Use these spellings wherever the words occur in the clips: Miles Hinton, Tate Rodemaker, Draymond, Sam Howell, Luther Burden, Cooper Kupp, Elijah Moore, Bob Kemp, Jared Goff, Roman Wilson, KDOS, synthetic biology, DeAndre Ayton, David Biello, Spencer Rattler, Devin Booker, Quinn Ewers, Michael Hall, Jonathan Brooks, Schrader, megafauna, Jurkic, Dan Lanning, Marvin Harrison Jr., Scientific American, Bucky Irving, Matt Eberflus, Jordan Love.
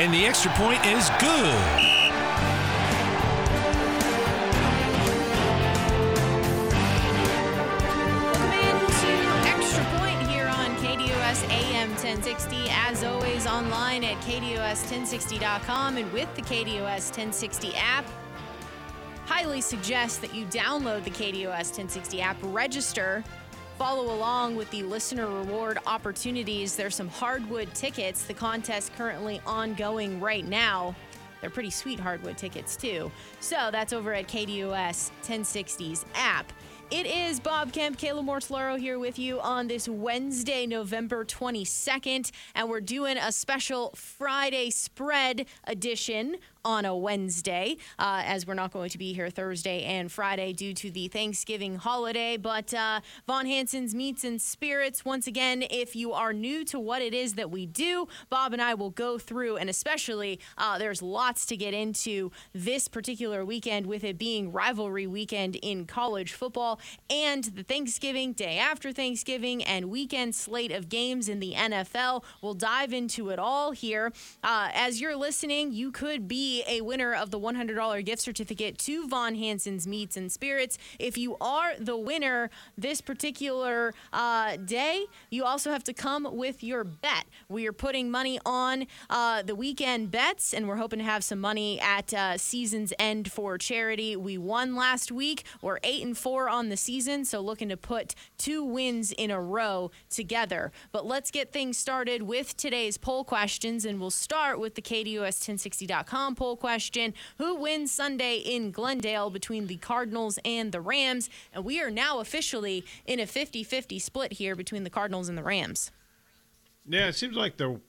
And the extra point is good. As always, online at KDOS1060.com and with the KDOS 1060 app. Highly suggest that you download the KDOS 1060 app, register, follow along with the listener reward opportunities. There's some hardwood tickets, the contest currently ongoing right now. They're pretty sweet hardwood tickets too. So that's over at KDOS 1060's app. It is Bob Kemp, Kayla Mortellaro here with you on this Wednesday, November 22nd, and we're doing a special Friday spread edition on a Wednesday, as we're not going to be here Thursday and Friday due to the Thanksgiving holiday. But Von Hanson's Meats and Spirits, once again, if you are new to what it is that we do, Bob and I will go through, and especially there's lots to get into this particular weekend, with it being rivalry weekend in college football, and the Thanksgiving, day after Thanksgiving, and weekend slate of games in the NFL. We'll dive into it all here. As you're listening, you could be a winner of the $100 gift certificate to Von Hanson's Meats and Spirits. If you are the winner this particular day, you also have to come with your bet. We are putting money on the weekend bets, and we're hoping to have some money at season's end for charity. We won last week. We're 8-4 on the season, so looking to put 2 wins in a row together. But let's get things started with today's poll questions, and we'll start with the KDOS1060.com poll question. Who wins Sunday in Glendale between the Cardinals and the Rams? And we are now officially in a 50-50 split here between the Cardinals and the Rams. Yeah, it seems like the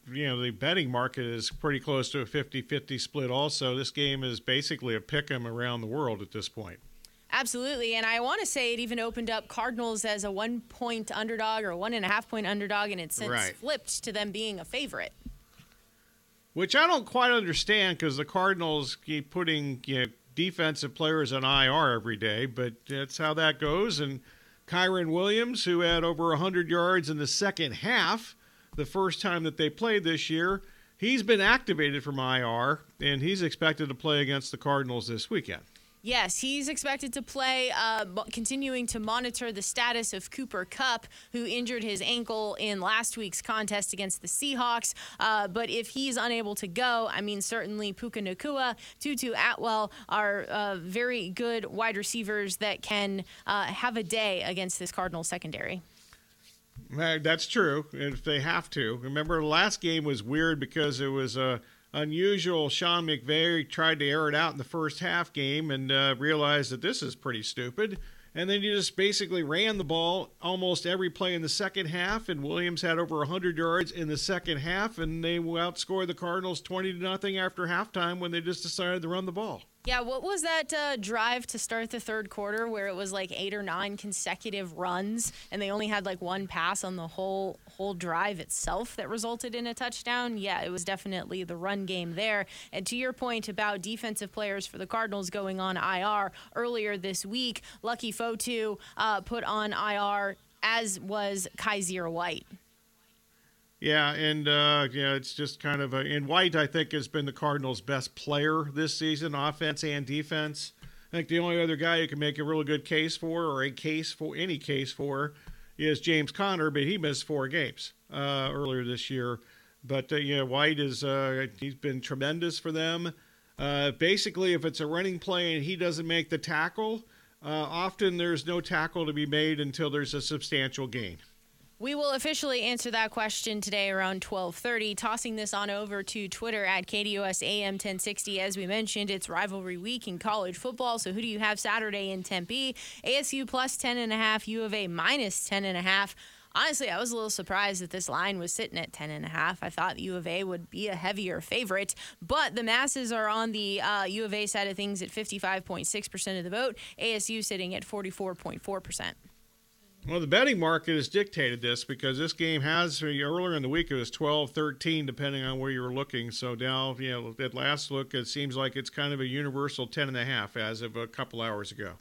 betting market is pretty close to a 50-50 split also. This game is basically a pick-em around the world at this point. Absolutely, and I want to say it even opened up Cardinals as a 1-point underdog or 1.5-point underdog, and it's since flipped to them being a favorite. Which I don't quite understand, because the Cardinals keep putting defensive players on IR every day, but that's how that goes. And Kyren Williams, who had over 100 yards in the second half, the first time that they played this year, he's been activated from IR, and he's expected to play against the Cardinals this weekend. Yes, he's expected to play, continuing to monitor the status of Cooper Kupp, who injured his ankle in last week's contest against the Seahawks. But if he's unable to go, certainly Puka Nacua, Tutu Atwell are very good wide receivers that can have a day against this Cardinals secondary. That's true, if they have to. Remember, the last game was weird because it was unusual. Sean McVay tried to air it out in the first half game and realized that this is pretty stupid. And then you just basically ran the ball almost every play in the second half, and Williams had over 100 yards in the second half, and they outscored the Cardinals 20-0 after halftime when they just decided to run the ball. Yeah, what was that drive to start the third quarter where it was like 8 or 9 consecutive runs, and they only had like 1 pass on the whole drive itself that resulted in a touchdown? Yeah, it was definitely the run game there. And to your point about defensive players for the Cardinals going on IR, earlier this week, Lucky Fotu put on IR, as was Kaiser White. Yeah, and it's just kind of and White, I think, has been the Cardinals' best player this season, offense and defense. I think the only other guy you can make a really good case for, or any case for, is James Conner, but he missed 4 games earlier this year. But White is he's been tremendous for them. Basically, if it's a running play and he doesn't make the tackle, often there's no tackle to be made until there's a substantial gain. We will officially answer that question today around 12:30, tossing this on over to Twitter at KDOS AM 1060. As we mentioned, it's rivalry week in college football, so who do you have Saturday in Tempe? ASU plus 10.5, U of A minus 10.5. honestly, I was a little surprised that this line was sitting at 10.5. I thought U of A would be a heavier favorite, but the masses are on the U of A side of things at 55.6% of the vote, ASU sitting at 44.4%. Well, the betting market has dictated this because this game has, earlier in the week, it was 12, 13, depending on where you were looking. So now, at last look, it seems like it's kind of a universal 10.5 as of a couple hours ago.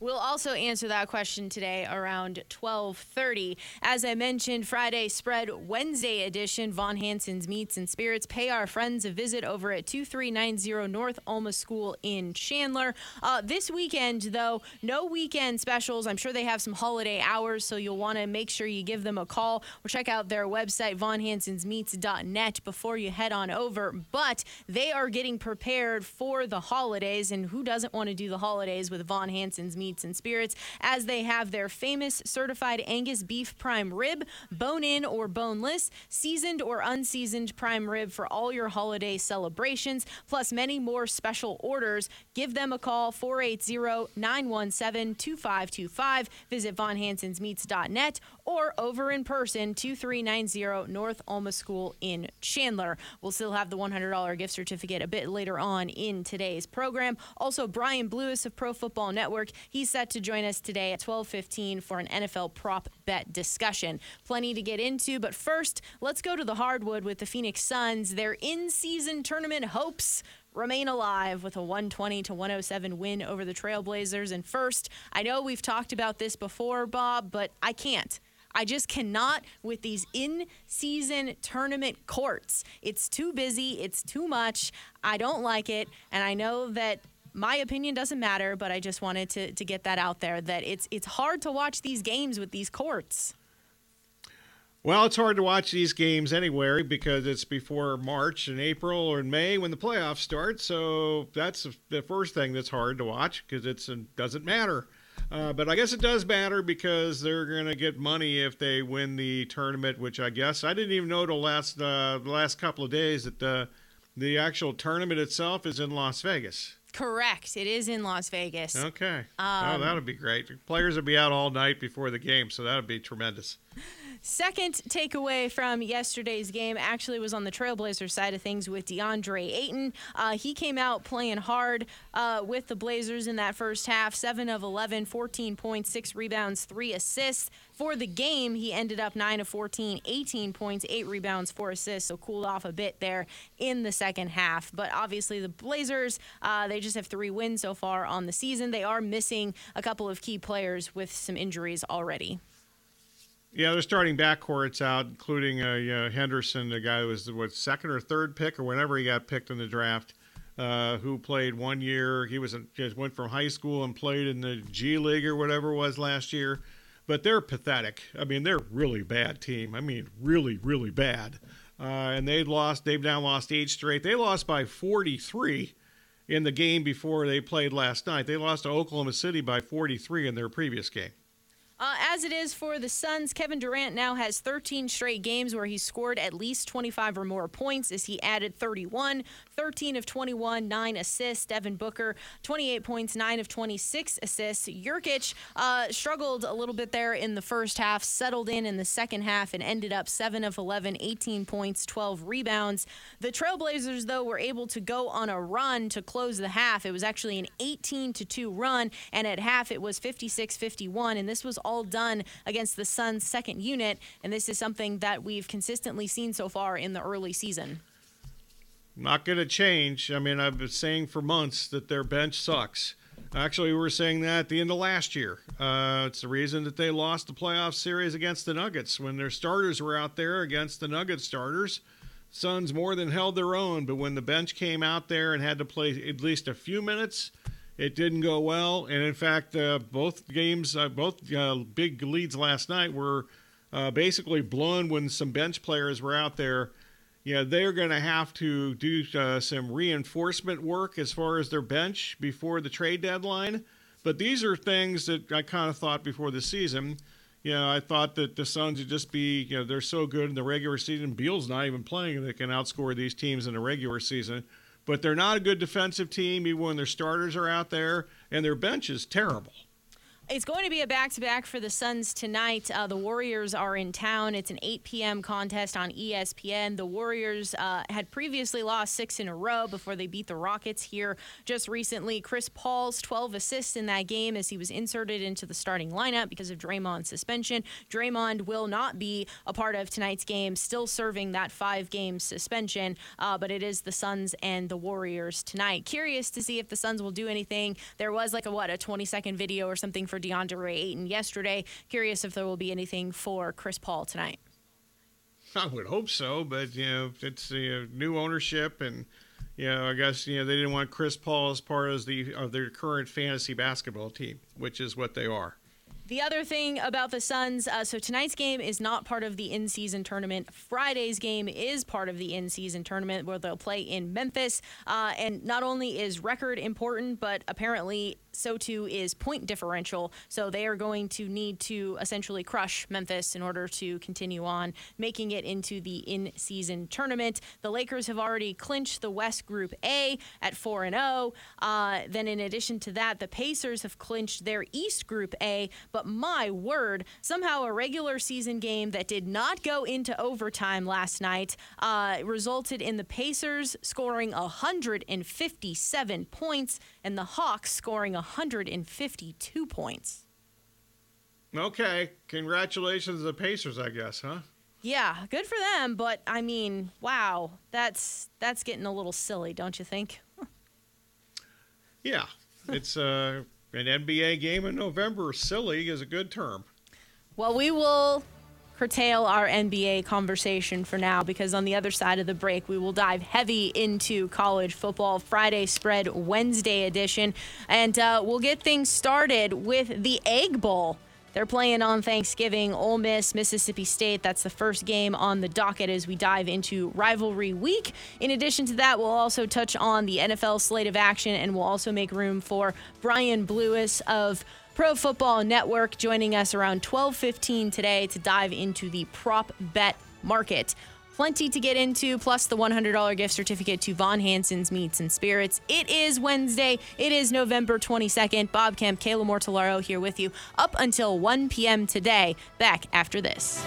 We'll also answer that question today around 12:30. As I mentioned, Friday Spread Wednesday edition, Von Hanson's Meats and Spirits. Pay our friends a visit over at 2390 North Alma School in Chandler. This weekend, though, no weekend specials. I'm sure they have some holiday hours, so you'll want to make sure you give them a call or check out their website, VonHansonsMeats.net, before you head on over. But they are getting prepared for the holidays, and who doesn't want to do the holidays with Von Hanson's Meats and Spirits, as they have their famous certified Angus beef prime rib, bone-in or boneless, seasoned or unseasoned prime rib for all your holiday celebrations, plus many more special orders. Give them a call, 480-917-2525. Visit VonHansonsMeats.net or over in person, 2390 North Alma School in Chandler. We'll still have the $100 gift certificate a bit later on in today's program. Also, Brian Blewis of Pro Football Network, he's set to join us today at 12:15 for an NFL prop bet discussion. Plenty to get into, but first, let's go to the hardwood with the Phoenix Suns. Their in-season tournament hopes remain alive with a 120-107 win over the Trailblazers. And first, I know we've talked about this before, Bob, but I can't. I just cannot with these in-season tournament courts. It's too busy. It's too much. I don't like it, and I know that my opinion doesn't matter, but I just wanted to get that out there, that it's hard to watch these games with these courts. Well, it's hard to watch these games anywhere because it's before March and April or May when the playoffs start. So that's the first thing that's hard to watch because it doesn't matter. But I guess it does matter because they're going to get money if they win the tournament, which I guess I didn't even know till the last couple of days that the actual tournament itself is in Las Vegas. Correct. It is in Las Vegas. Okay. That would be great. Players would be out all night before the game, so that would be tremendous. Second takeaway from yesterday's game actually was on the Trailblazer side of things with DeAndre Ayton. He came out playing hard with the Blazers in that first half, 7 of 11, 14 points, 6 rebounds, 3 assists. For the game, he ended up 9 of 14, 18 points, 8 rebounds, 4 assists, so cooled off a bit there in the second half. But obviously the Blazers, they just have 3 wins so far on the season. They are missing a couple of key players with some injuries already. Yeah, they're starting backcourts out, including Henderson, the guy who was the second or third pick or whenever he got picked in the draft, who played 1 year. He just went from high school and played in the G League or whatever it was last year. But they're pathetic. I mean, they're a really bad team. I mean, really, really bad. And they've now lost 8 straight. They lost by 43 in the game before they played last night. They lost to Oklahoma City by 43 in their previous game. As it is for the Suns, Kevin Durant now has 13 straight games where he scored at least 25 or more points, as he added 31, 13 of 21, 9 assists. Devin Booker, 28 points, 9 of 26 assists. Jurkic struggled a little bit there in the first half, settled in the second half, and ended up 7 of 11, 18 points, 12 rebounds. The Trailblazers, though, were able to go on a run to close the half. It was actually an 18-2 run, and at half it was 56-51, and this was all done against the Suns' second unit, and this is something that we've consistently seen so far in the early season. Not going to change. I mean, I've been saying for months that their bench sucks. Actually, we were saying that at the end of last year. It's the reason that they lost the playoff series against the Nuggets. When their starters were out there against the Nuggets starters, Suns more than held their own, but when the bench came out there and had to play at least a few minutes, it didn't go well, and in fact, both big leads last night were basically blown when some bench players were out there. Yeah, they're going to have to do some reinforcement work as far as their bench before the trade deadline. But these are things that I kind of thought before the season. I thought that the Suns would just be, they're so good in the regular season. Beal's not even playing, and they can outscore these teams in the regular season. But they're not a good defensive team, even when their starters are out there, and their bench is terrible. It's going to be a back-to-back for the Suns tonight. The Warriors are in town. It's an 8 p.m. contest on ESPN. The Warriors had previously lost 6 in a row before they beat the Rockets here just recently. Chris Paul's 12 assists in that game as he was inserted into the starting lineup because of Draymond's suspension. Draymond will not be a part of tonight's game, still serving that 5-game suspension, but it is the Suns and the Warriors tonight. Curious to see if the Suns will do anything. There was like a 20-second video or something for DeAndre Ayton yesterday. Curious if there will be anything for Chris Paul tonight. I would hope so, but it's new ownership, and I guess they didn't want Chris Paul as part of their current fantasy basketball team, which is what they are. The other thing about the Suns, so tonight's game is not part of the in-season tournament. Friday's game is part of the in-season tournament where they'll play in Memphis. And not only is record important, but apparently so too is point differential. So they are going to need to essentially crush Memphis in order to continue on making it into the in-season tournament. The Lakers have already clinched the West Group A at 4-0. Then in addition to that, the Pacers have clinched their East Group A, but my word, somehow a regular season game that did not go into overtime last night resulted in the Pacers scoring 157 points and the Hawks scoring 152 points. Okay, congratulations to the Pacers, I guess, huh? Yeah, good for them, but I mean, wow, that's getting a little silly, don't you think? Yeah, it's... an NBA game in November, silly, is a good term. Well, we will curtail our NBA conversation for now because on the other side of the break, we will dive heavy into college football, Friday Spread Wednesday edition, and we'll get things started with the Egg Bowl. They're playing on Thanksgiving, Ole Miss, Mississippi State. That's the first game on the docket as we dive into rivalry week. In addition to that, we'll also touch on the NFL slate of action, and we'll also make room for Brian Blewis of Pro Football Network joining us around 12:15 today to dive into the prop bet market. Plenty to get into, plus the $100 gift certificate to Von Hanson's Meats and Spirits. It is Wednesday. It is November 22nd. Bob Kemp, Kayla Mortellaro here with you up until 1 p.m. today. Back after this.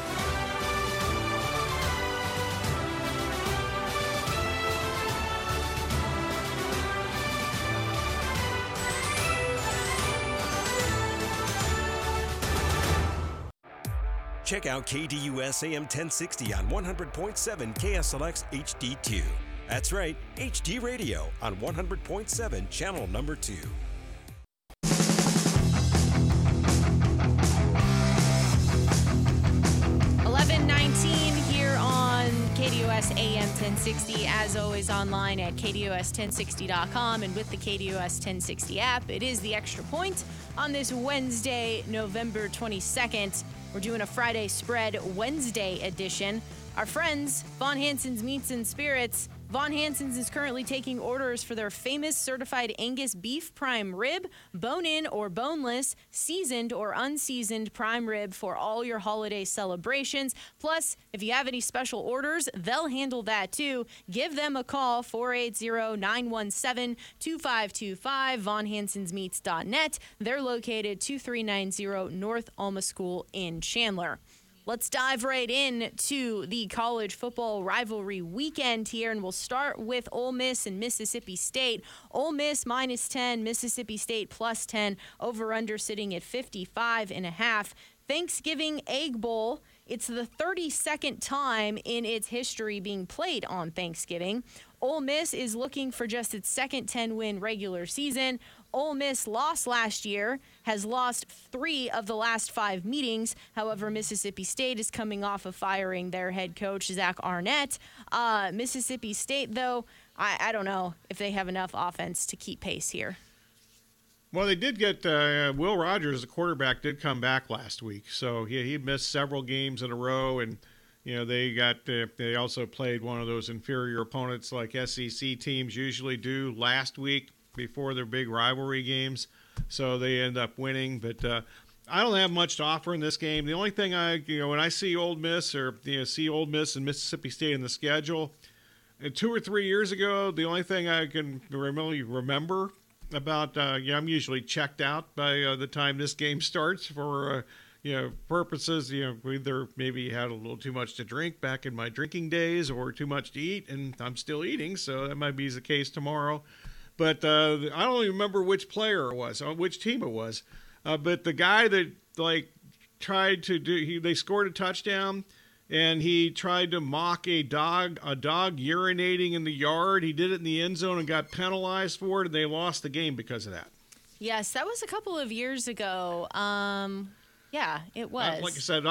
Check out KDUS AM 1060 on 100.7 KSLX HD2. That's right, HD radio on 100.7 channel number 2. KDOS AM 1060, as always, online at KDOS1060.com and with the KDOS 1060 app. It is the Extra Point on this Wednesday, November 22nd. We're doing a Friday Spread Wednesday edition. Our friends, Von Hanson's Meats and Spirits. Von Hanson's is currently taking orders for their famous certified Angus beef prime rib, bone-in or boneless, seasoned or unseasoned prime rib for all your holiday celebrations. Plus, if you have any special orders, they'll handle that too. Give them a call, 480-917-2525, vonhansonsmeats.net. They're located 2390 North Alma School in Chandler. Let's dive right in to the college football rivalry weekend here, and we'll start with Ole Miss and Mississippi State. Ole Miss -10, Mississippi State +10, over-under sitting at 55.5. Thanksgiving Egg Bowl. It's the 32nd time in its history being played on Thanksgiving. Ole Miss is looking for just its second 10-win regular season. Ole Miss lost last year, has lost 3 of the last 5 meetings. However, Mississippi State is coming off of firing their head coach, Zach Arnett. Mississippi State, though, I don't know if they have enough offense to keep pace here. Well, they did get Will Rogers, the quarterback, did come back last week. So he missed several games in a row, and they also played one of those inferior opponents like SEC teams usually do last week before their big rivalry games. So they end up winning, but I don't have much to offer in this game. The only thing when I see Ole Miss or see Ole Miss and Mississippi State in the schedule, 2 or 3 years ago, the only thing I can really remember about, I'm usually checked out by the time this game starts for, purposes, either maybe had a little too much to drink back in my drinking days or too much to eat, and I'm still eating, so that might be the case tomorrow. But I don't even remember which player it was, or which team it was. But the guy that, tried to do, they scored a touchdown, and he tried to mock a dog urinating in the yard. He did it in the end zone and got penalized for it, and they lost the game because of that. Yes, that was a couple of years ago. Yeah, it was. Like I said,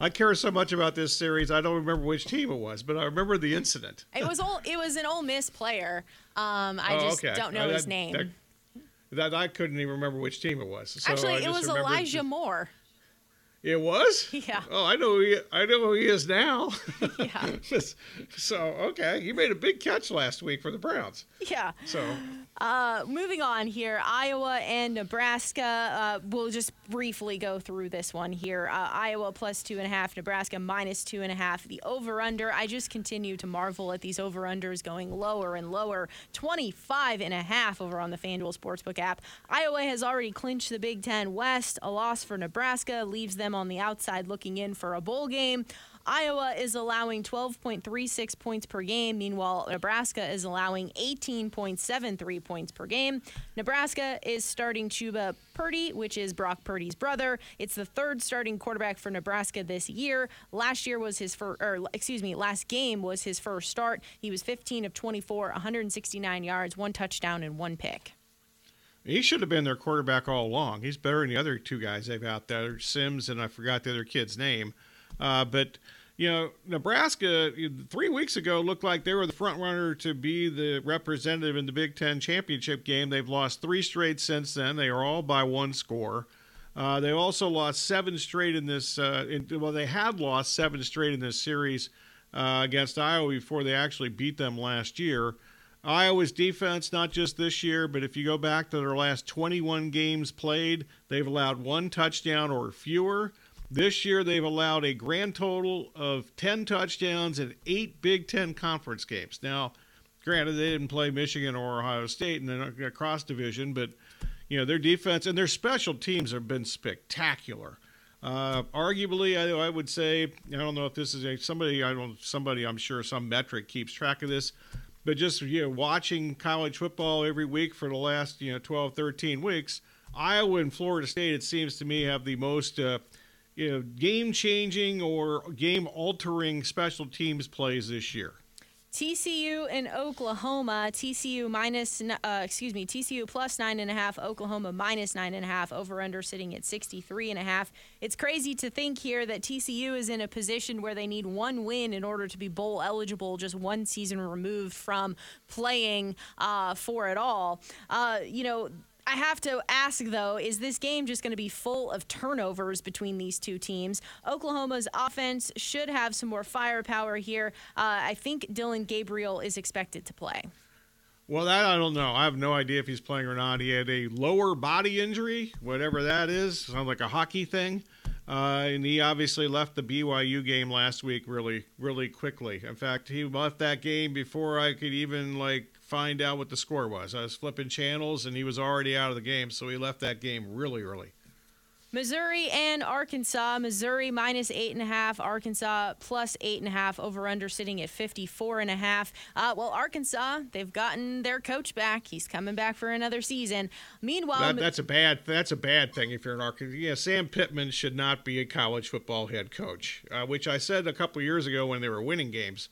I care so much about this series. I don't remember which team it was, but I remember the incident. It was an Ole Miss player. Don't know his name. That I couldn't even remember which team it was. So actually, it was Elijah Moore. It was? Yeah. Oh, I know who he is now. Yeah. So, okay. He made a big catch last week for the Browns. Yeah. So. Moving on here, Iowa and Nebraska. We'll just briefly go through this one here. Iowa plus 2.5, Nebraska minus 2.5. The over-under, I just continue to marvel at these over-unders going lower and lower. 25.5 over on the FanDuel Sportsbook app. Iowa has already clinched the Big Ten West. A loss for Nebraska leaves them on the outside looking in for a bowl game. Iowa is allowing 12.36 points per game. Meanwhile, Nebraska is allowing 18.73 points per game. Nebraska is starting Chuba Purdy, which is Brock Purdy's brother. It's the third starting quarterback for Nebraska this year. Last game was his first start. He was 15 of 24, 169 yards, one touchdown, and one pick. He should have been their quarterback all along. He's better than the other two guys they've out there, Sims, and I forgot the other kid's name. But, Nebraska 3 weeks ago looked like they were the front runner to be the representative in the Big Ten championship game. They've lost three straight since then. They are all by one score. They also lost seven straight in this. They had lost seven straight in this series against Iowa before they actually beat them last year. Iowa's defense, not just this year, but if you go back to their last 21 games played, they've allowed one touchdown or fewer. This year, they've allowed a grand total of 10 touchdowns in 8 Big Ten conference games. Now, granted, they didn't play Michigan or Ohio State in the cross-division, but, their defense and their special teams have been spectacular. Arguably, I would say, I don't know if this is I'm sure some metric keeps track of this, but just watching college football every week for the last 12, 13 weeks, Iowa and Florida State, it seems to me, have the most game-changing or game-altering special teams plays this year. TCU and Oklahoma. TCU plus 9.5, Oklahoma minus 9.5, over-under sitting at 63.5. It's crazy to think here that TCU is in a position where they need one win in order to be bowl eligible, just one season removed from playing for it all. I have to ask, though, is this game just going to be full of turnovers between these two teams? Oklahoma's offense should have some more firepower here. I think Dylan Gabriel is expected to play. Well, that I don't know. I have no idea if he's playing or not. He had a lower body injury, whatever that is. Sounds like a hockey thing. And he obviously left the BYU game last week really, really quickly. In fact, he left that game before I could even, find out what the score was. I was flipping channels, and he was already out of the game, so he left that game really early. Missouri and Arkansas. Missouri minus 8.5, Arkansas plus 8.5, over-under sitting at 54.5. Arkansas, they've gotten their coach back. He's coming back for another season. Meanwhile, that's a bad thing if you're an Arkansas. Yeah, Sam Pittman should not be a college football head coach, which I said a couple years ago when they were winning games.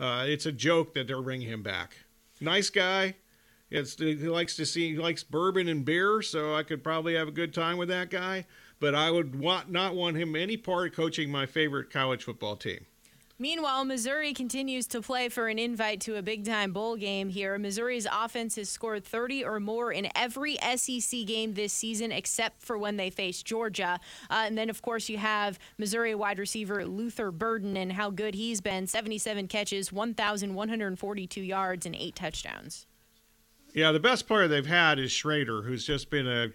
It's a joke that they're bringing him back. Nice guy. He likes bourbon and beer, so I could probably have a good time with that guy. But I would not want him any part of coaching my favorite college football team. Meanwhile, Missouri continues to play for an invite to a big-time bowl game here. Missouri's offense has scored 30 or more in every SEC game this season except for when they face Georgia. And then, of course, you have Missouri wide receiver Luther Burden and how good he's been. 77 catches, 1,142 yards, and 8 touchdowns. Yeah, the best player they've had is Schrader, who's just been a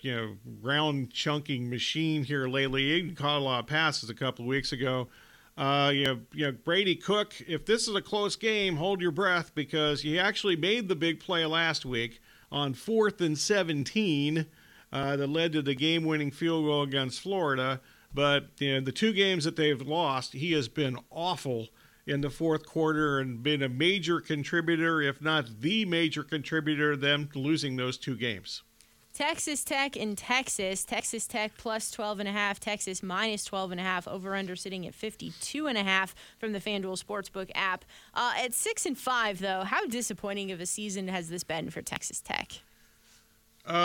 round chunking machine here lately. He caught a lot of passes a couple of weeks ago. Brady Cook, if this is a close game, hold your breath because he actually made the big play last week. on 4th and 17 that led to the game-winning field goal against Florida. But the two games that they've lost, he has been awful in the fourth quarter and been a major contributor, if not the major contributor, them losing those two games. Texas Tech and Texas. Texas Tech plus 12.5, Texas minus 12.5, over-under sitting at 52.5 from the FanDuel Sportsbook app. At 6-5, though, how disappointing of a season has this been for Texas Tech?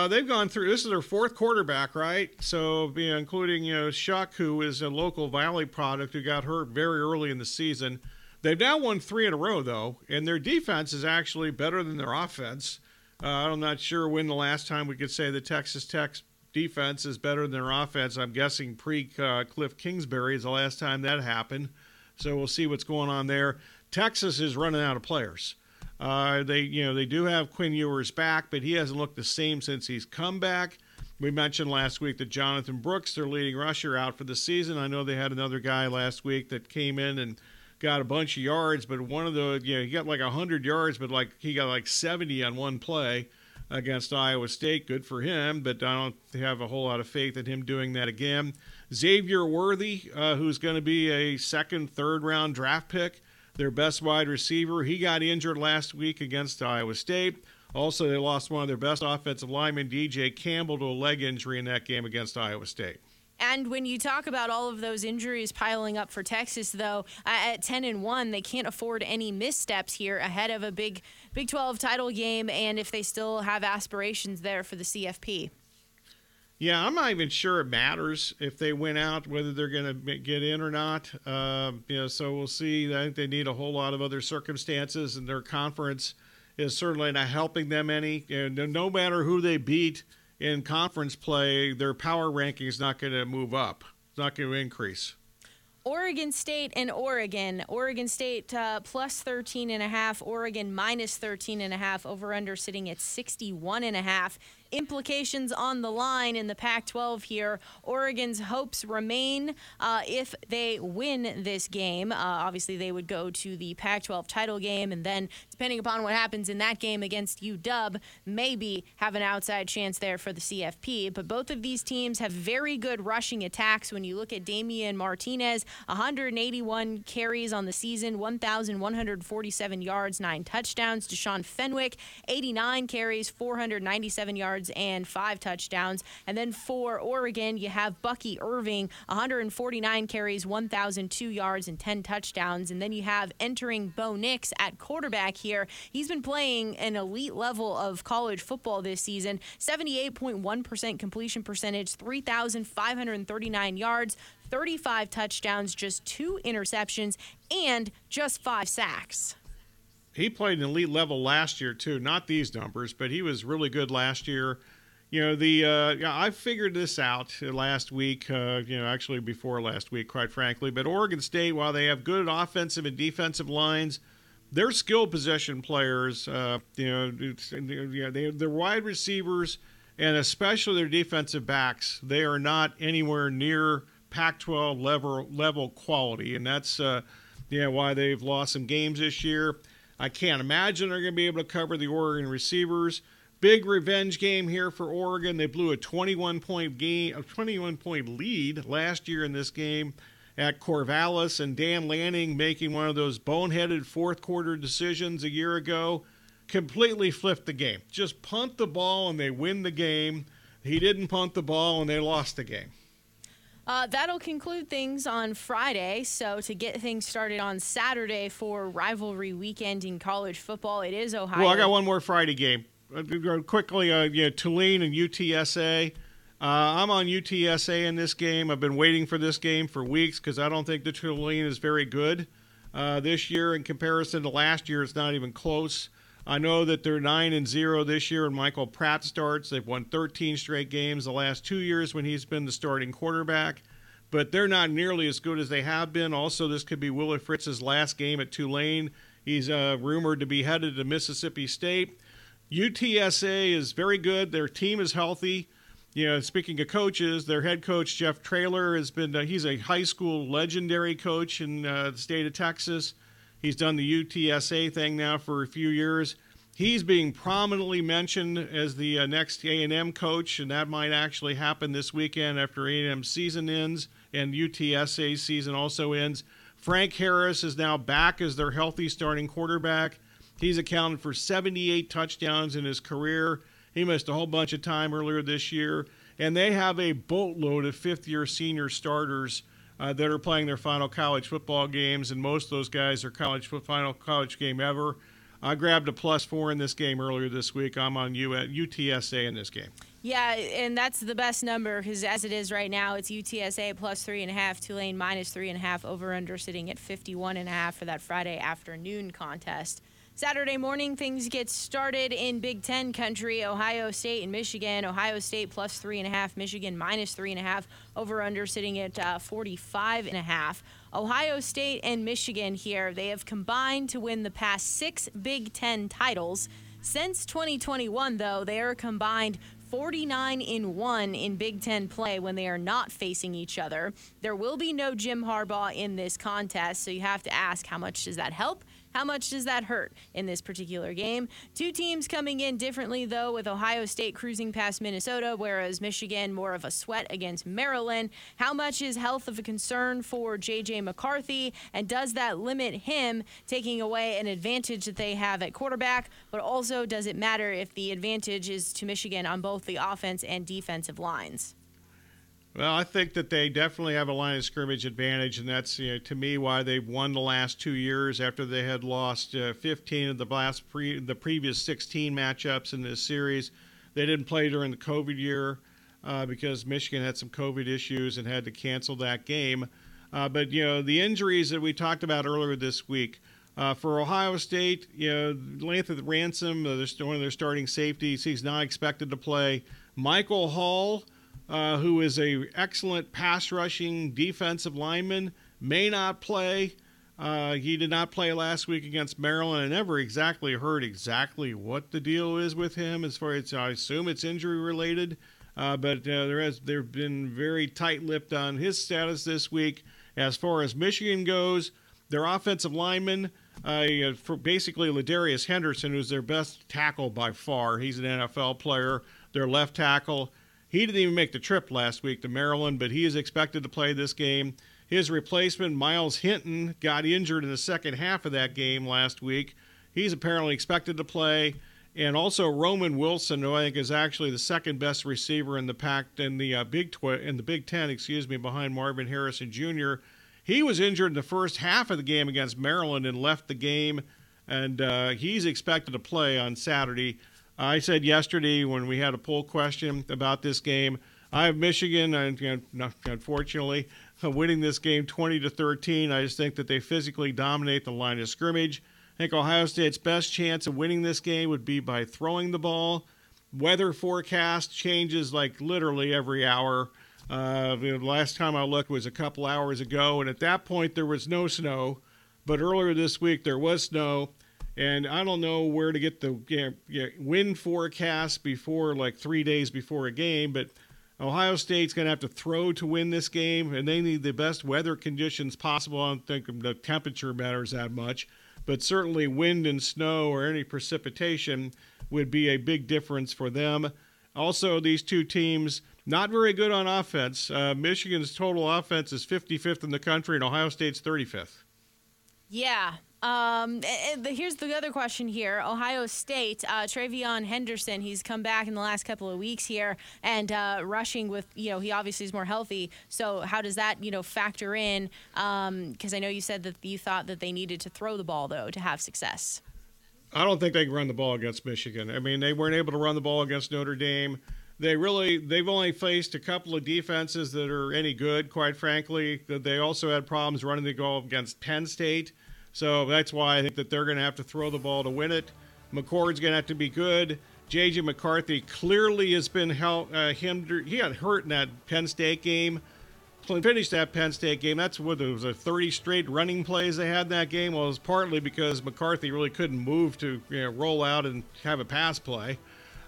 They've gone through, this is their fourth quarterback, right? So, including Shuck, who is a local Valley product who got hurt very early in the season. They've now won 3 in a row, though, and their defense is actually better than their offense. I'm not sure when the last time we could say the Texas Tech defense is better than their offense. I'm guessing pre-Cliff Kingsbury is the last time that happened. So we'll see what's going on there. Texas is running out of players. They do have Quinn Ewers back, but he hasn't looked the same since he's come back. We mentioned last week that Jonathan Brooks, their leading rusher, out for the season. I know they had another guy last week that came in and got a bunch of yards, but one of the, he got like 100 yards, but he got like 70 on one play against Iowa State. Good for him, but I don't have a whole lot of faith in him doing that again. Xavier Worthy, who's going to be a second, third-round draft pick, their best wide receiver. He got injured last week against Iowa State. Also, they lost one of their best offensive linemen, DJ Campbell, to a leg injury in that game against Iowa State. And when you talk about all of those injuries piling up for Texas, though, at 10-1, they can't afford any missteps here ahead of a big Big 12 title game, and if they still have aspirations there for the CFP. Yeah, I'm not even sure it matters if they win out, whether they're going to get in or not. So we'll see. I think they need a whole lot of other circumstances, and their conference is certainly not helping them any. No matter who they beat in conference play, their power ranking is not going to move up. It's not going to increase. Oregon State and Oregon. Oregon State plus 13.5, Oregon minus 13.5, over-under sitting at 61.5. Implications on the line in the Pac-12 here. Oregon's hopes remain if they win this game. Obviously, they would go to the Pac-12 title game, and then, depending upon what happens in that game against UW, maybe have an outside chance there for the CFP. But both of these teams have very good rushing attacks. When you look at Damian Martinez, 181 carries on the season, 1,147 yards, 9 touchdowns. Deshaun Fenwick, 89 carries, 497 yards, and 5 touchdowns. And then for Oregon, you have Bucky Irving, 149 carries, 1,002 yards, and 10 touchdowns. And then you have entering Bo Nix at quarterback here. He's been playing an elite level of college football this season, 78.1% completion percentage, 3,539 yards, 35 touchdowns, just 2 interceptions, and just 5 sacks. He played an elite level last year, too. Not these numbers, but he was really good last year. I figured this out last week, actually before last week, quite frankly. But Oregon State, while they have good offensive and defensive lines, their skill position players, their wide receivers, and especially their defensive backs, they are not anywhere near Pac-12 level quality, and that's why they've lost some games this year. I can't imagine they're going to be able to cover the Oregon receivers. Big revenge game here for Oregon. They blew a 21-point lead last year in this game at Corvallis, and Dan Lanning making one of those boneheaded fourth-quarter decisions a year ago completely flipped the game. Just punt the ball, and they win the game. He didn't punt the ball, and they lost the game. That'll conclude things on Friday. So to get things started on Saturday for rivalry weekend in college football, it is Ohio. Well, I got one more Friday game. Quickly, Tulane and UTSA. I'm on UTSA in this game. I've been waiting for this game for weeks because I don't think the Tulane is very good this year in comparison to last year. It's not even close. I know that they're 9-0 this year, and Michael Pratt starts. They've won 13 straight games the last 2 years when he's been the starting quarterback, but they're not nearly as good as they have been. Also, this could be Willie Fritz's last game at Tulane. He's rumored to be headed to Mississippi State. UTSA is very good. Their team is healthy. Speaking of coaches, their head coach, Jeff Traylor, has been. He's a high school legendary coach in the state of Texas. He's done the UTSA thing now for a few years. He's being prominently mentioned as the next A&M coach, and that might actually happen this weekend after A&M season ends and UTSA season also ends. Frank Harris is now back as their healthy starting quarterback. He's accounted for 78 touchdowns in his career. He missed a whole bunch of time earlier this year. And they have a boatload of fifth-year senior starters that are playing their final college football games, and most of those guys are final college game ever. I grabbed a +4 in this game earlier this week. I'm on UTSA in this game. Yeah, and that's the best number because as it is right now, it's UTSA +3.5, Tulane -3.5, over-under sitting at 51.5 for that Friday afternoon contest. Saturday morning, things get started in Big Ten country, Ohio State and Michigan. Ohio State +3.5, Michigan -3.5, over-under sitting at 45.5. Ohio State and Michigan here, they have combined to win the past 6 Big Ten titles. Since 2021, though, they are combined 49-1 in Big Ten play when they are not facing each other. There will be no Jim Harbaugh in this contest, so you have to ask, how much does that help? How much does that hurt in this particular game? Two teams coming in differently, though, with Ohio State cruising past Minnesota, whereas Michigan more of a sweat against Maryland. How much is health of a concern for J.J. McCarthy, and does that limit him, taking away an advantage that they have at quarterback? But also, does it matter if the advantage is to Michigan on both the offense and defensive lines? Well, I think that they definitely have a line of scrimmage advantage, and that's, to me, why they've won the last 2 years after they had lost 15 of the last previous 16 matchups in this series. They didn't play during the COVID year because Michigan had some COVID issues and had to cancel that game. But, the injuries that we talked about earlier this week, for Ohio State, Lathan Ransom, one of their starting safeties, he's not expected to play. Michael Hall, who is an excellent pass-rushing defensive lineman, may not play. He did not play last week against Maryland. I never exactly heard what the deal is with him as far as I assume it's injury-related. But they've been very tight-lipped on his status this week. As far as Michigan goes, their offensive lineman, for basically Ladarius Henderson, who's their best tackle by far. He's an NFL player. Their left tackle, he didn't even make the trip last week to Maryland, but he is expected to play this game. His replacement, Miles Hinton, got injured in the second half of that game last week. He's apparently expected to play. And also Roman Wilson, who I think is actually the second best receiver in the Big Ten, behind Marvin Harrison Jr. He was injured in the first half of the game against Maryland and left the game, and he's expected to play on Saturday. I said yesterday when we had a poll question about this game, I have Michigan, unfortunately, winning this game 20-13. I just think that they physically dominate the line of scrimmage. I think Ohio State's best chance of winning this game would be by throwing the ball. Weather forecast changes like literally every hour. The last time I looked was a couple hours ago, and at that point there was no snow. But earlier this week there was snow. And I don't know where to get the wind forecast before, 3 days before a game, but Ohio State's going to have to throw to win this game, and they need the best weather conditions possible. I don't think the temperature matters that much, but certainly wind and snow or any precipitation would be a big difference for them. Also, these two teams, not very good on offense. Michigan's total offense is 55th in the country, and Ohio State's 35th. Yeah. Here's the other question here. Ohio State, Travion Henderson, he's come back in the last couple of weeks here and rushing with, he obviously is more healthy. So how does that, factor in? Because I know you said that you thought that they needed to throw the ball, though, to have success. I don't think they can run the ball against Michigan. I mean, they weren't able to run the ball against Notre Dame. They've only faced a couple of defenses that are any good, quite frankly. They also had problems running the ball against Penn State. So that's why I think that they're going to have to throw the ball to win it. McCord's going to have to be good. J.J. McCarthy clearly has been hindered. He got hurt in that Penn State game. Finished that Penn State game. That's what it was, 30 straight running plays they had in that game. Well, it was partly because McCarthy really couldn't move to roll out and have a pass play.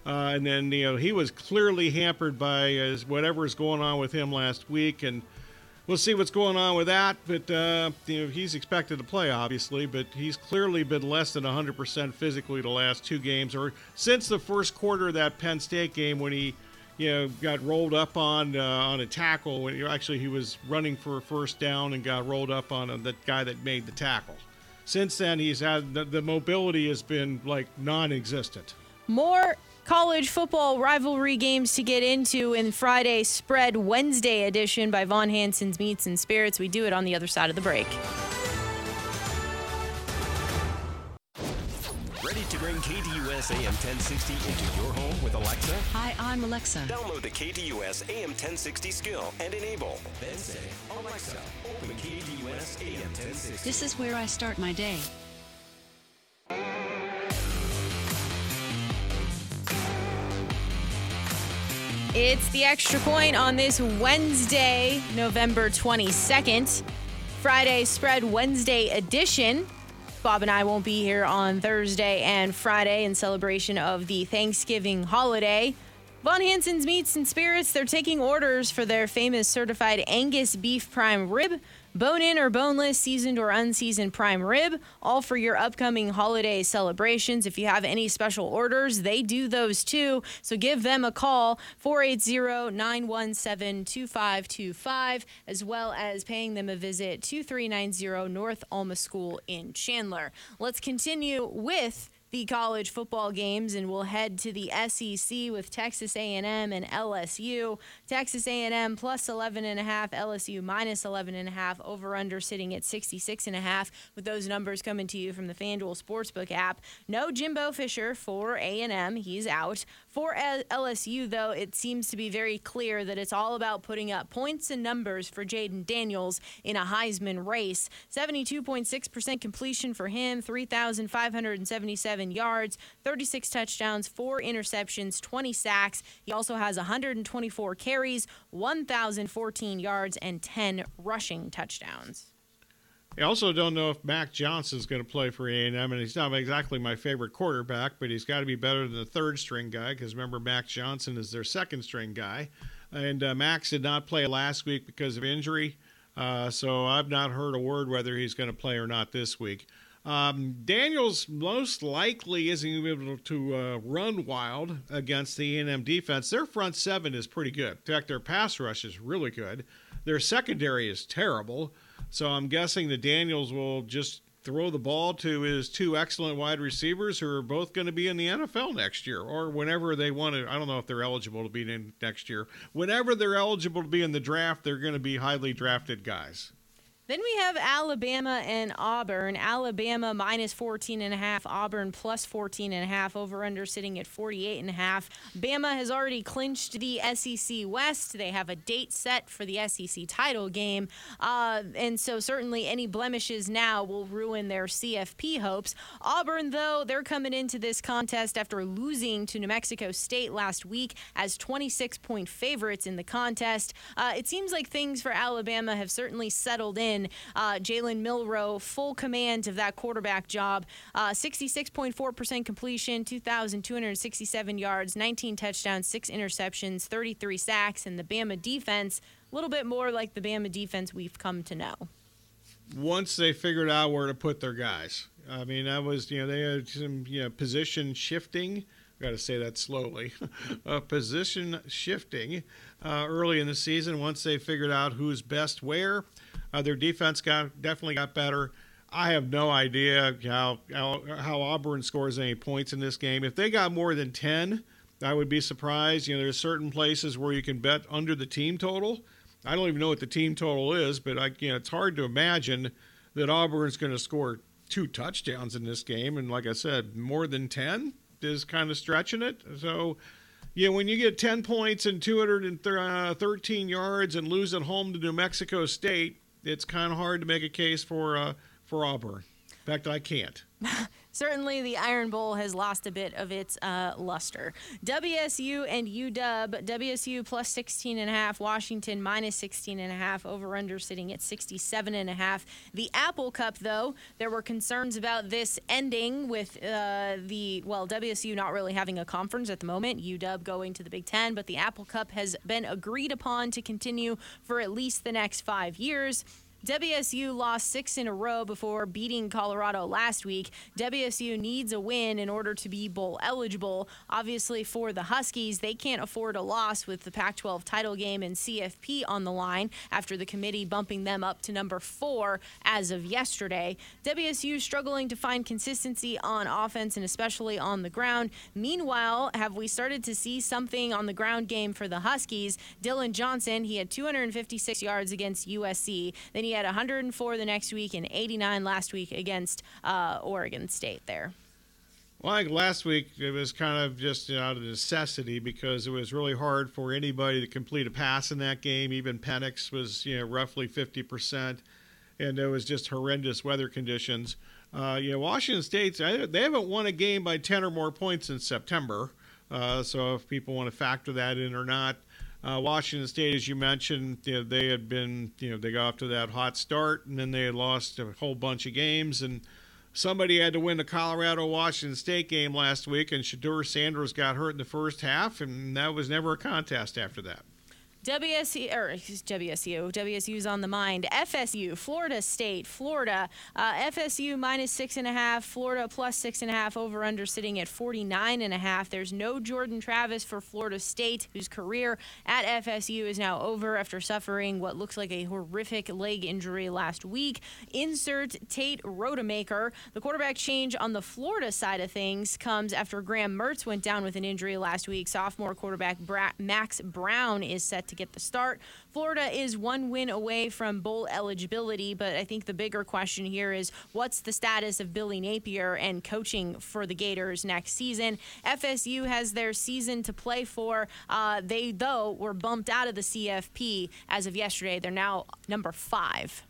And then, he was clearly hampered by whatever's going on with him last week. And we'll see what's going on with that. But he's expected to play, obviously, but he's clearly been less than 100% physically the last two games, or since the first quarter of that Penn State game when he got rolled up on a tackle. When he was running for a first down and got rolled up on that guy that made the tackle. Since then, he's had the mobility has been like non-existent. More college football rivalry games to get into in Friday's Spread Wednesday edition by Von Hanson's Meats and Spirits. We do it on the other side of the break. Ready to bring KDUS AM 1060 into your home with Alexa? Hi, I'm Alexa. Download the KDUS AM 1060 skill and enable. Then say, Alexa, open KDUS AM 1060. This is where I start my day. It's the Extra Point on this Wednesday, November 22nd, Friday Spread Wednesday edition. Bob and I won't be here on Thursday and Friday in celebration of the Thanksgiving holiday. Von Hanson's Meats and Spirits, they're taking orders for their famous certified Angus beef prime rib, bone-in or boneless, seasoned or unseasoned prime rib, all for your upcoming holiday celebrations. If you have any special orders, they do those too. So give them a call, 480-917-2525, as well as paying them a visit, 2390 North Alma School in Chandler. Let's continue with the college football games, and we'll head to the SEC with Texas A&M and LSU. Texas A&M plus 11.5, LSU minus 11.5, over-under sitting at 66.5, with those numbers coming to you from the FanDuel Sportsbook app. No Jimbo Fisher for A&M. He's out. For LSU, though, it seems to be very clear that it's all about putting up points and numbers for Jaden Daniels in a Heisman race. 72.6% completion for him, 3,577 yards, 36 touchdowns, 4 interceptions, 20 sacks. He also has 124 carries, 1,014 yards, and 10 rushing touchdowns. I also don't know if Mac Johnson's going to play for A&M, and he's not exactly my favorite quarterback, but he's got to be better than the third-string guy, because remember, Mac Johnson is their second-string guy. And Max did not play last week because of injury, so I've not heard a word whether he's going to play or not this week. Daniels most likely isn't able to run wild against the A&M defense. Their front seven is pretty good. In fact, their pass rush is really good. Their secondary is terrible. So I'm guessing that Daniels will just throw the ball to his two excellent wide receivers who are both going to be in the NFL next year, or whenever they want to. I don't know if they're eligible to be in next year. Whenever they're eligible to be in the draft, they're going to be highly drafted guys. Then we have Alabama and Auburn. Alabama minus 14.5, Auburn plus 14.5, over-under sitting at 48.5. Bama has already clinched the SEC West. They have a date set for the SEC title game. And so certainly any blemishes now will ruin their CFP hopes. Auburn, though, they're coming into this contest after losing to New Mexico State last week as 26-point favorites in the contest. It seems like things for Alabama have certainly settled in. Jalen Milroe, full command of that quarterback job, 66.4% completion, 2,267 yards, 19 touchdowns, 6 interceptions, 33 sacks, and the Bama defense, a little bit more like the Bama defense we've come to know. Once they figured out where to put their guys. I mean, that was, they had some position shifting. I've got to say that slowly. Position shifting early in the season once they figured out who's best where. Their defense definitely got better. I have no idea how Auburn scores any points in this game. If they got more than 10, I would be surprised. There's certain places where you can bet under the team total. I don't even know what the team total is, but it's hard to imagine that Auburn's going to score 2 touchdowns in this game. And like I said, more than 10 is kind of stretching it. So, when you get 10 points and 213 yards and lose at home to New Mexico State, it's kind of hard to make a case for Auburn. In fact, I can't. certainly the Iron Bowl has lost a bit of its luster. WSU and UW, WSU plus 16.5, Washington minus 16.5, over-under sitting at 67.5. The Apple Cup, though, there were concerns about this ending with WSU not really having a conference at the moment, UW going to the Big Ten, but the Apple Cup has been agreed upon to continue for at least the next 5 years. WSU lost 6 in a row before beating Colorado last week. WSU needs a win in order to be bowl eligible. Obviously, for the Huskies, they can't afford a loss with the Pac-12 title game and CFP on the line after the committee bumping them up to number 4 as of yesterday. WSU struggling to find consistency on offense and especially on the ground. Meanwhile, have we started to see something on the ground game for the Huskies? Dylan Johnson, he had 256 yards against USC. Then he had 104 the next week and 89 last week against Oregon State there. Well, like last week, it was kind of just out of necessity because it was really hard for anybody to complete a pass in that game. Even Penix was, roughly 50%, and there was just horrendous weather conditions. Washington State, they haven't won a game by 10 or more points in September, so if people want to factor that in or not. Washington State, as you mentioned, they had been, they got off to that hot start, and then they had lost a whole bunch of games. And somebody had to win the Colorado-Washington State game last week, and Shedeur Sanders got hurt in the first half, and that was never a contest after that. WSU's on the mind. FSU, Florida State, Florida. FSU minus 6.5, Florida plus 6.5, over-under sitting at 49.5. There's no Jordan Travis for Florida State, whose career at FSU is now over after suffering what looks like a horrific leg injury last week. Insert Tate Rodemaker. The quarterback change on the Florida side of things comes after Graham Mertz went down with an injury last week. Sophomore quarterback Max Brown is set to get the start. Florida is 1 win away from bowl eligibility, but I think the bigger question here is what's the status of Billy Napier and coaching for the Gators next season? FSU has their season to play for. They, though, were bumped out of the CFP as of yesterday. They're now number 5.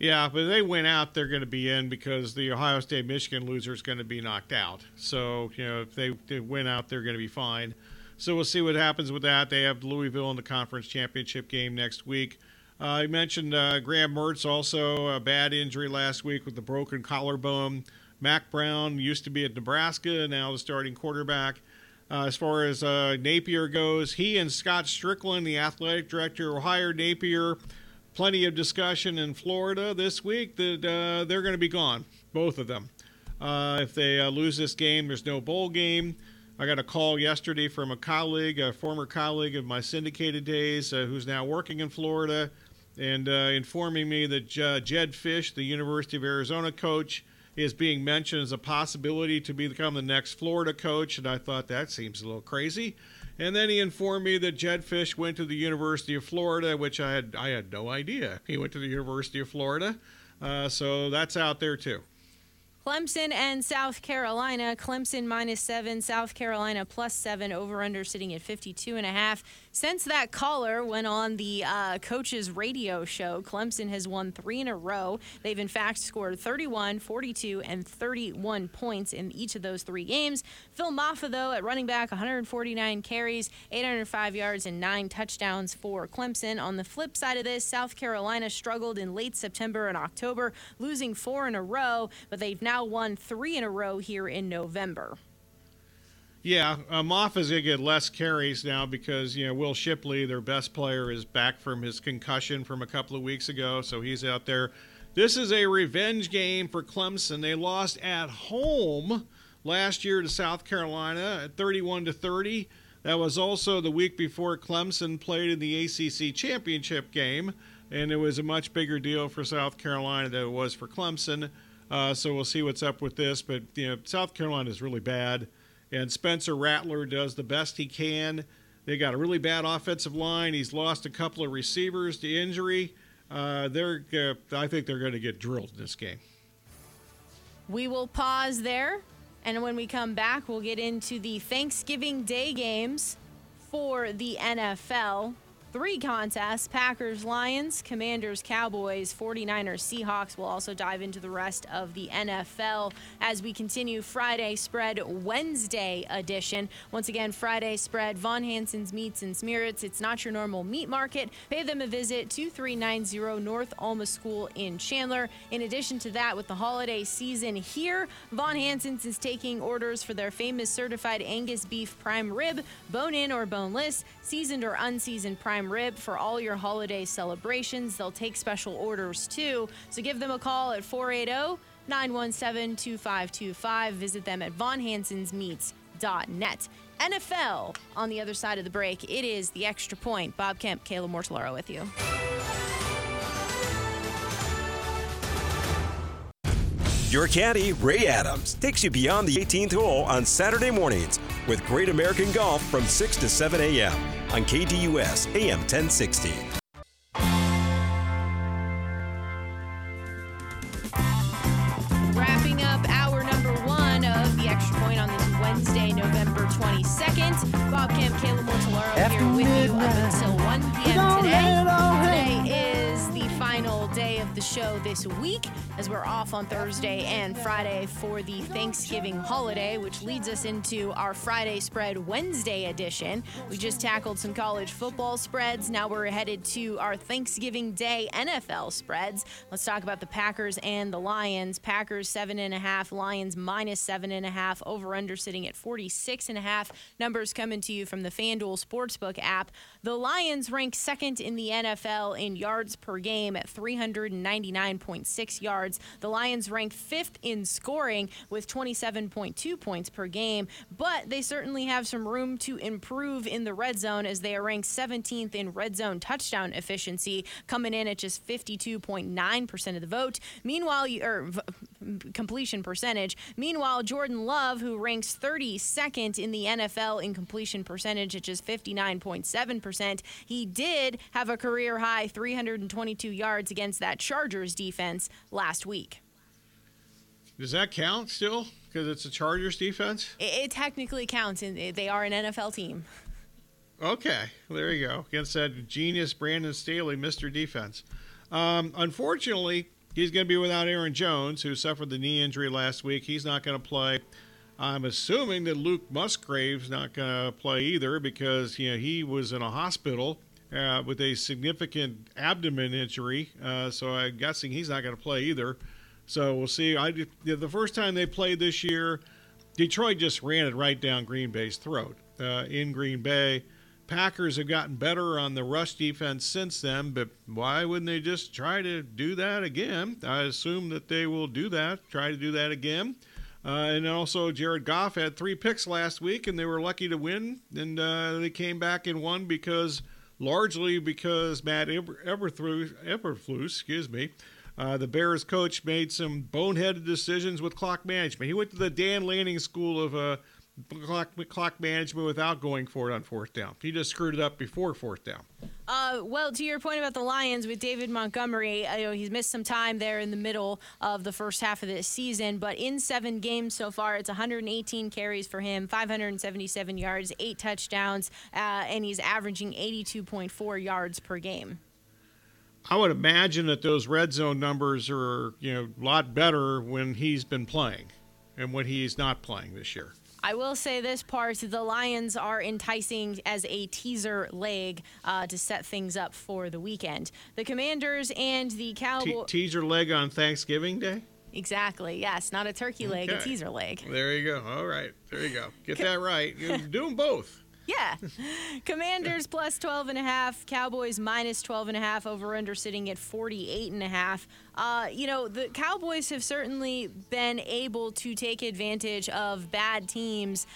Yeah, but they went out, they're going to be in because the Ohio State-Michigan loser is going to be knocked out. So, if they went out, they're going to be fine. So we'll see what happens with that. They have Louisville in the conference championship game next week. You mentioned Graham Mertz, also a bad injury last week with the broken collarbone. Mac Brown used to be at Nebraska, now the starting quarterback. As far as Napier goes, he and Scott Strickland, the athletic director, hired Napier. Plenty of discussion in Florida this week that they're going to be gone, both of them. If they lose this game, there's no bowl game. I got a call yesterday from a former colleague of my syndicated days, who's now working in Florida, and informing me that Jedd Fisch, the University of Arizona coach, is being mentioned as a possibility to become the next Florida coach, and I thought that seems a little crazy. And then he informed me that Jedd Fisch went to the University of Florida, which I had no idea. He went to the University of Florida, so that's out there too. Clemson and South Carolina. Clemson minus 7, South Carolina plus 7, over-under sitting at 52.5. Since that caller went on the coach's radio show, Clemson has won 3 in a row. They've, in fact, scored 31, 42, and 31 points in each of those 3 games. Phil Maffa, though, at running back, 149 carries, 805 yards, and 9 touchdowns for Clemson. On the flip side of this, South Carolina struggled in late September and October, losing 4 in a row, but they've now won 3 in a row here in November. Yeah, Moffa's going to get less carries now because, Will Shipley, their best player, is back from his concussion from a couple of weeks ago, so he's out there. This is a revenge game for Clemson. They lost at home last year to South Carolina at 31-30. That was also the week before Clemson played in the ACC championship game, and it was a much bigger deal for South Carolina than it was for Clemson. So we'll see what's up with this. But, South Carolina is really bad. And Spencer Rattler does the best he can. They got a really bad offensive line. He's lost a couple of receivers to injury. I think they're going to get drilled in this game. We will pause there. And when we come back, we'll get into the Thanksgiving Day games for the NFL. three contests, Packers, Lions, Commanders, Cowboys, 49ers, Seahawks. We'll also dive into the rest of the NFL as we continue Friday Spread Wednesday edition. Once again, Friday Spread, Von Hanson's Meats and Spirits. It's not your normal meat market. Pay them a visit, 2390 North Alma School in Chandler. In addition to that, with the holiday season here, Von Hanson's is taking orders for their famous certified Angus beef prime rib, bone-in or boneless, seasoned or unseasoned prime rib for all your holiday celebrations. They'll take special orders too. So give them a call at 480-917-2525. Visit them at VonHansonsMeats.net. NFL on the other side of the break. It is The Extra Point. Bob Kemp, Kayla Mortellaro with you. Your caddy, Ray Adams, takes you beyond the 18th hole on Saturday mornings with Great American Golf from 6 to 7 a.m. on KDUS AM 1060. Wrapping up hour number one of The Extra Point on this Wednesday, November 22nd. Bob Kemp, Kayla Mortellaro here with you up until 1 p.m. today. Today is the final day of the show this week, as we're off on Thursday and Friday for the Thanksgiving holiday, which leads us into our Friday Spread Wednesday edition. We just tackled some college football spreads. Now we're headed to our Thanksgiving Day NFL spreads. Let's talk about the Packers and the Lions. Packers 7.5, Lions minus 7.5, over-under sitting at 46.5. Numbers coming to you from the FanDuel Sportsbook app. The Lions rank second in the NFL in yards per game at 399.6 yards. The Lions ranked fifth in scoring with 27.2 points per game, but they certainly have some room to improve in the red zone, as they are ranked 17th in red zone touchdown efficiency, coming in at just 52.9% of the vote. Meanwhile, completion percentage. Meanwhile, Jordan Love, who ranks 32nd in the NFL in completion percentage at just 59.7%, he did have a career-high 322 yards against that Chargers defense last week. Does that count still? Because it's a Chargers defense? It technically counts, and they are an NFL team. Okay, there you go. Against that genius Brandon Staley, Mr. Defense. Unfortunately, he's going to be without Aaron Jones, who suffered the knee injury last week. He's not going to play. I'm assuming that Luke Musgrave's not going to play either, because he was in a hospital with a significant abdomen injury, so I'm guessing he's not going to play either. So we'll see. The first time they played this year, Detroit just ran it right down Green Bay's throat in Green Bay. Packers have gotten better on the rush defense since then, but why wouldn't they just try to do that again? I assume that they will do that, try to do that again. And also, Jared Goff had 3 picks last week, and they were lucky to win, and they came back and won largely because Matt Eberflus, the Bears coach, made some boneheaded decisions with clock management. He went to the Dan Lanning school of clock management without going for it on fourth down. He just screwed it up before fourth down. Well, to your point about the Lions with David Montgomery, he's missed some time there in the middle of the first half of this season, but in 7 games so far, it's 118 carries for him, 577 yards, 8 touchdowns, and he's averaging 82.4 yards per game. I would imagine that those red zone numbers are a lot better when he's been playing and when he's not playing this year. I will say this part, the Lions are enticing as a teaser leg to set things up for the weekend. The Commanders and the Cowboys. Teaser leg on Thanksgiving Day? Exactly, yes. Not a turkey leg, okay. A teaser leg. There you go. All right. There you go. Get that right. You're doing both. Yeah. Commanders plus 12.5, Cowboys minus 12.5, over-under sitting at 48.5. The Cowboys have certainly been able to take advantage of bad teams,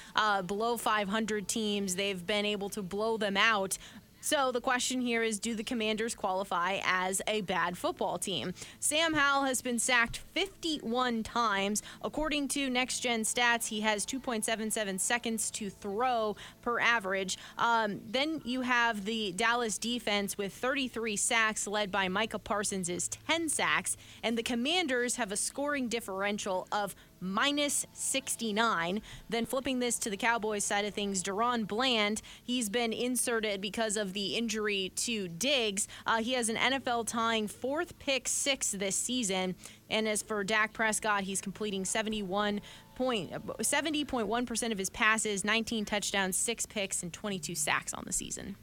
below 500 teams. They've been able to blow them out. So the question here is, do the Commanders qualify as a bad football team? Sam Howell has been sacked 51 times. According to Next Gen Stats, he has 2.77 seconds to throw per average. Then you have the Dallas defense with 33 sacks, led by Micah Parsons' 10 sacks. And the Commanders have a scoring differential of minus 69. Then flipping this to the Cowboys side of things, Deron Bland, he's been inserted because of the injury to Diggs. He has an NFL-tying fourth pick six this season. And as for Dak Prescott, he's completing 70.1% of his passes, 19 touchdowns, 6 picks, and 22 sacks on the season.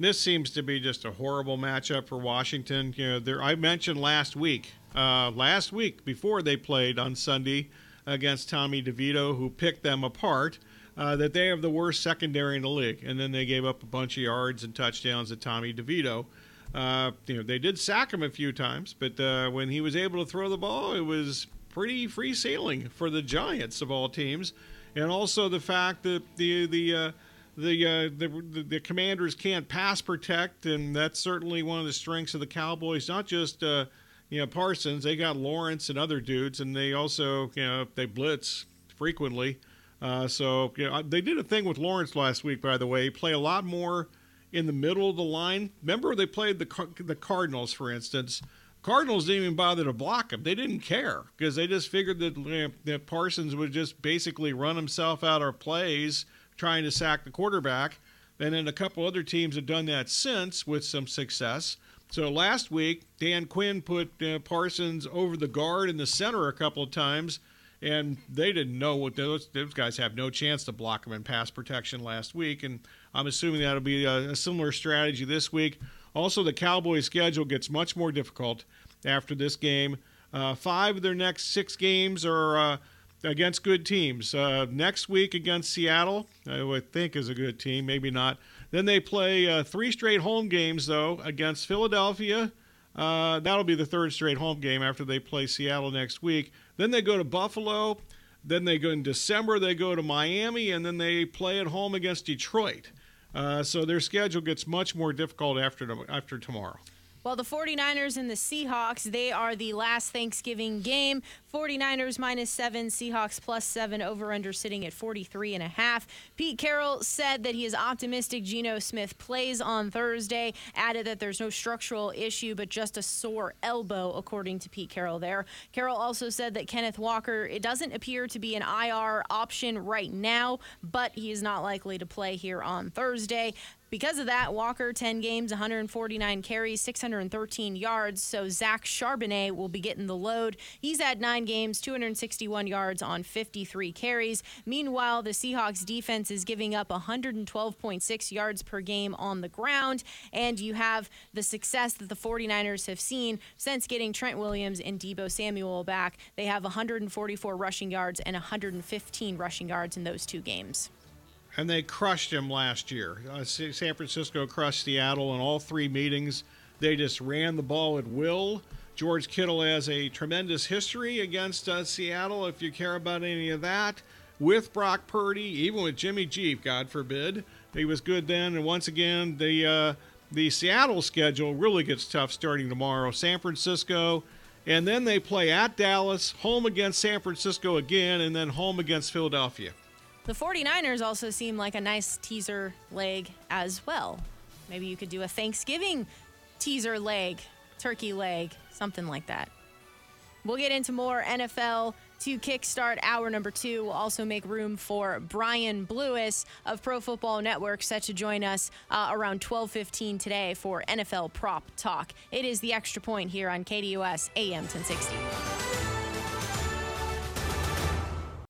This seems to be just a horrible matchup for Washington. You know, I mentioned last week before they played on Sunday against Tommy DeVito, who picked them apart, that they have the worst secondary in the league. And then they gave up a bunch of yards and touchdowns to Tommy DeVito. They did sack him a few times, but when he was able to throw the ball, it was pretty free sailing for the Giants of all teams. And also the fact that the Commanders can't pass protect, and that's certainly one of the strengths of the Cowboys. Not just Parsons, they got Lawrence and other dudes, and they also they blitz frequently. So they did a thing with Lawrence last week, by the way. He played a lot more in the middle of the line. Remember they played the Cardinals, for instance. Cardinals didn't even bother to block him. They didn't care because they just figured that Parsons would just basically run himself out of plays, trying to sack the quarterback. And then a couple other teams have done that since with some success. So last week, Dan Quinn put Parsons over the guard in the center a couple of times, and they didn't know what those guys have no chance to block him in pass protection last week. And I'm assuming that'll be a similar strategy this week. Also, the Cowboys' schedule gets much more difficult after this game. 5 of their next 6 games are against good teams. Next week against Seattle, I would think is a good team, maybe not. Then they play 3 straight home games, though, against Philadelphia. That'll be the 3rd straight home game after they play Seattle next week. Then they go to Buffalo. Then they go in December, they go to Miami, and then they play at home against Detroit. So their schedule gets much more difficult after tomorrow. Well, the 49ers and the Seahawks, they are the last Thanksgiving game. 49ers -7, Seahawks +7, over-under sitting at 43.5. Pete Carroll said that he is optimistic Geno Smith plays on Thursday, added that there's no structural issue but just a sore elbow, according to Pete Carroll there. Carroll also said that Kenneth Walker, it doesn't appear to be an IR option right now, but he is not likely to play here on Thursday. Because of that, Walker, 10 games, 149 carries, 613 yards. So Zach Charbonnet will be getting the load. He's had 9 games, 261 yards on 53 carries. Meanwhile, the Seahawks defense is giving up 112.6 yards per game on the ground. And you have the success that the 49ers have seen since getting Trent Williams and Debo Samuel back. They have 144 rushing yards and 115 rushing yards in those 2 games. And they crushed him last year. San Francisco crushed Seattle in all 3 meetings. They just ran the ball at will. George Kittle has a tremendous history against Seattle, if you care about any of that. With Brock Purdy, even with Jimmy G, God forbid. He was good then. And once again, the Seattle schedule really gets tough starting tomorrow. San Francisco, and then they play at Dallas, home against San Francisco again, and then home against Philadelphia. The 49ers also seem like a nice teaser leg as well. Maybe you could do a Thanksgiving teaser leg, turkey leg, something like that. We'll get into more NFL to kickstart hour number 2. We'll also make room for Brian Blewis of Pro Football Network, set to join us around 12:15 today for NFL Prop Talk. It is The Extra Point here on KDOS AM 1060.